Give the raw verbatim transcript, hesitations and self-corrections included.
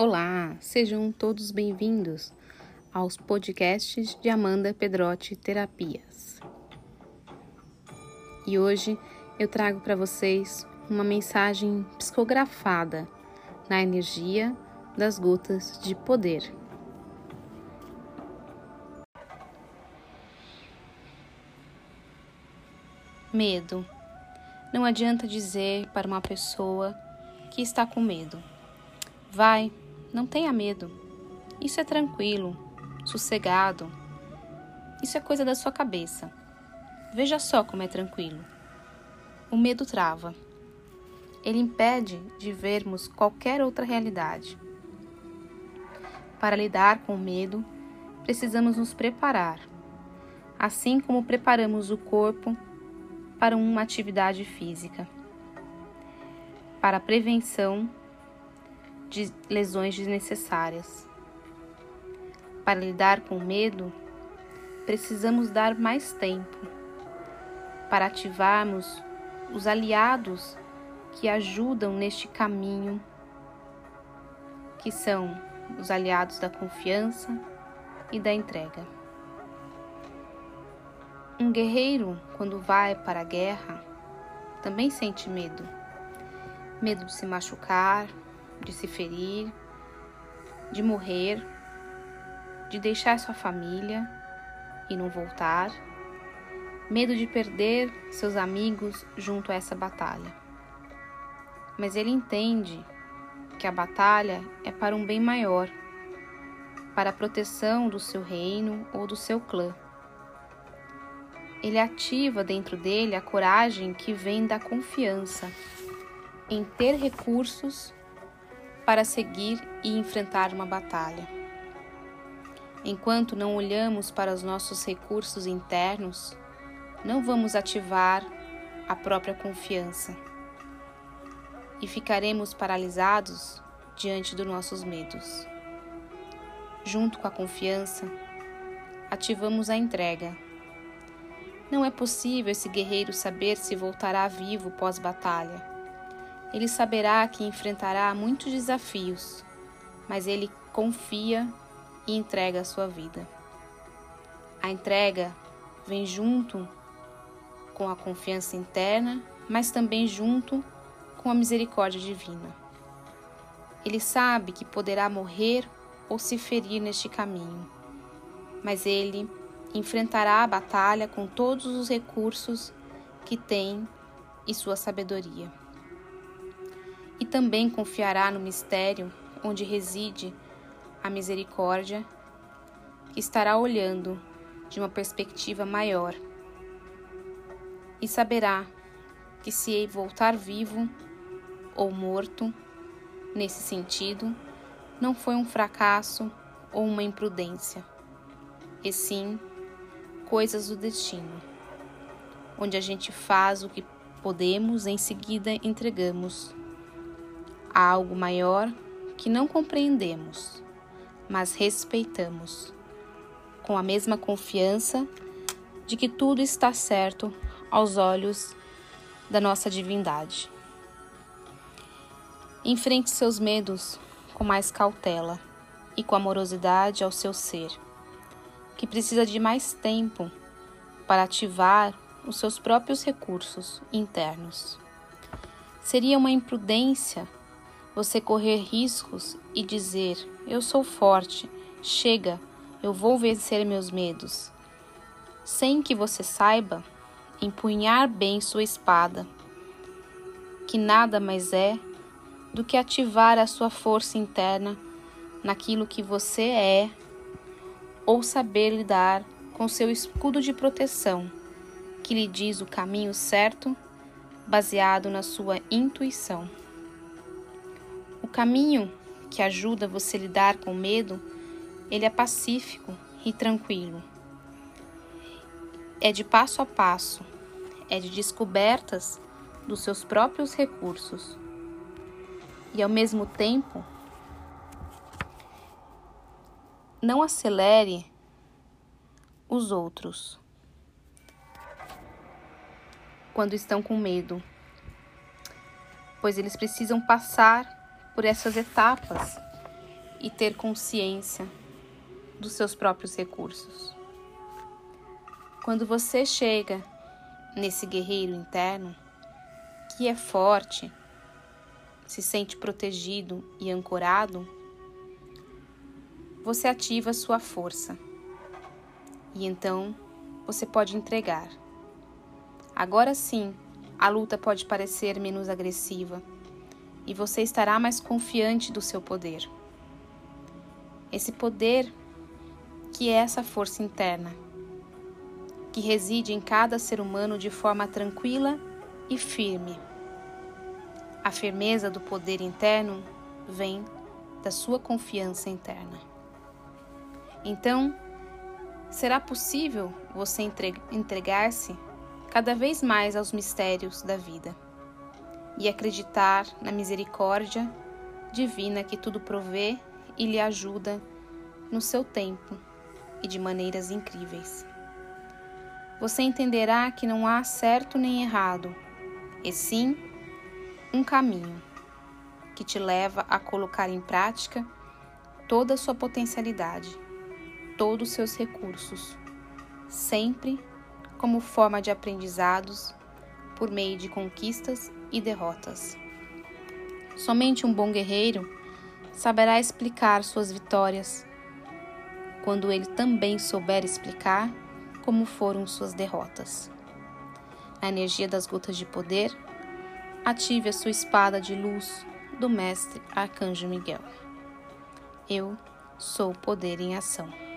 Olá, sejam todos bem-vindos aos podcasts de Amanda Pedrotti Terapias. E hoje eu trago para vocês uma mensagem psicografada na energia das gotas de poder. Medo. Não adianta dizer para uma pessoa que está com medo: vai, não tenha medo. Isso é tranquilo, sossegado. Isso é coisa da sua cabeça. Veja só como é tranquilo. O medo trava. Ele impede de vermos qualquer outra realidade. Para lidar com o medo, precisamos nos preparar. Assim como preparamos o corpo para uma atividade física, para a prevenção de lesões desnecessárias. Para lidar com o medo, precisamos dar mais tempo para ativarmos os aliados que ajudam neste caminho, que são os aliados da confiança e da entrega. Um guerreiro, quando vai para a guerra, também sente medo. Medo de se machucar, de se ferir, de morrer, de deixar sua família e não voltar, medo de perder seus amigos junto a essa batalha. Mas ele entende que a batalha é para um bem maior, para a proteção do seu reino ou do seu clã. Ele ativa dentro dele a coragem que vem da confiança em ter recursos para seguir e enfrentar uma batalha. Enquanto não olhamos para os nossos recursos internos, não vamos ativar a própria confiança e ficaremos paralisados diante dos nossos medos. Junto com a confiança, ativamos a entrega. Não é possível esse guerreiro saber se voltará vivo pós-batalha. Ele saberá que enfrentará muitos desafios, mas ele confia e entrega a sua vida. A entrega vem junto com a confiança interna, mas também junto com a misericórdia divina. Ele sabe que poderá morrer ou se ferir neste caminho, mas ele enfrentará a batalha com todos os recursos que tem e sua sabedoria. E também confiará no mistério onde reside a misericórdia, que estará olhando de uma perspectiva maior e saberá que, se voltar vivo ou morto, nesse sentido, não foi um fracasso ou uma imprudência, e sim coisas do destino, onde a gente faz o que podemos e em seguida entregamos. Há algo maior que não compreendemos, mas respeitamos, com a mesma confiança de que tudo está certo aos olhos da nossa divindade. Enfrente seus medos com mais cautela e com amorosidade ao seu ser, que precisa de mais tempo para ativar os seus próprios recursos internos. Seria uma imprudência você correr riscos e dizer: eu sou forte, chega, eu vou vencer meus medos, sem que você saiba empunhar bem sua espada, que nada mais é do que ativar a sua força interna naquilo que você é, ou saber lidar com seu escudo de proteção, que lhe diz o caminho certo, baseado na sua intuição. O caminho que ajuda você a lidar com o medo, ele é pacífico e tranquilo. É de passo a passo, é de descobertas dos seus próprios recursos. E ao mesmo tempo, não acelere os outros quando estão com medo, pois eles precisam passar por essas etapas e ter consciência dos seus próprios recursos. Quando você chega nesse guerreiro interno, que é forte, se sente protegido e ancorado, você ativa sua força e então você pode entregar. Agora sim, a luta pode parecer menos agressiva e você estará mais confiante do seu poder. Esse poder que é essa força interna, que reside em cada ser humano de forma tranquila e firme. A firmeza do poder interno vem da sua confiança interna. Então, será possível você entregar-se cada vez mais aos mistérios da vida e acreditar na misericórdia divina que tudo provê e lhe ajuda no seu tempo e de maneiras incríveis. Você entenderá que não há certo nem errado, e sim um caminho que te leva a colocar em prática toda a sua potencialidade, todos os seus recursos, sempre como forma de aprendizados por meio de conquistas e derrotas. Somente um bom guerreiro saberá explicar suas vitórias, quando ele também souber explicar como foram suas derrotas. A energia das gotas de poder ative a sua espada de luz do Mestre Arcanjo Miguel. Eu sou o poder em ação.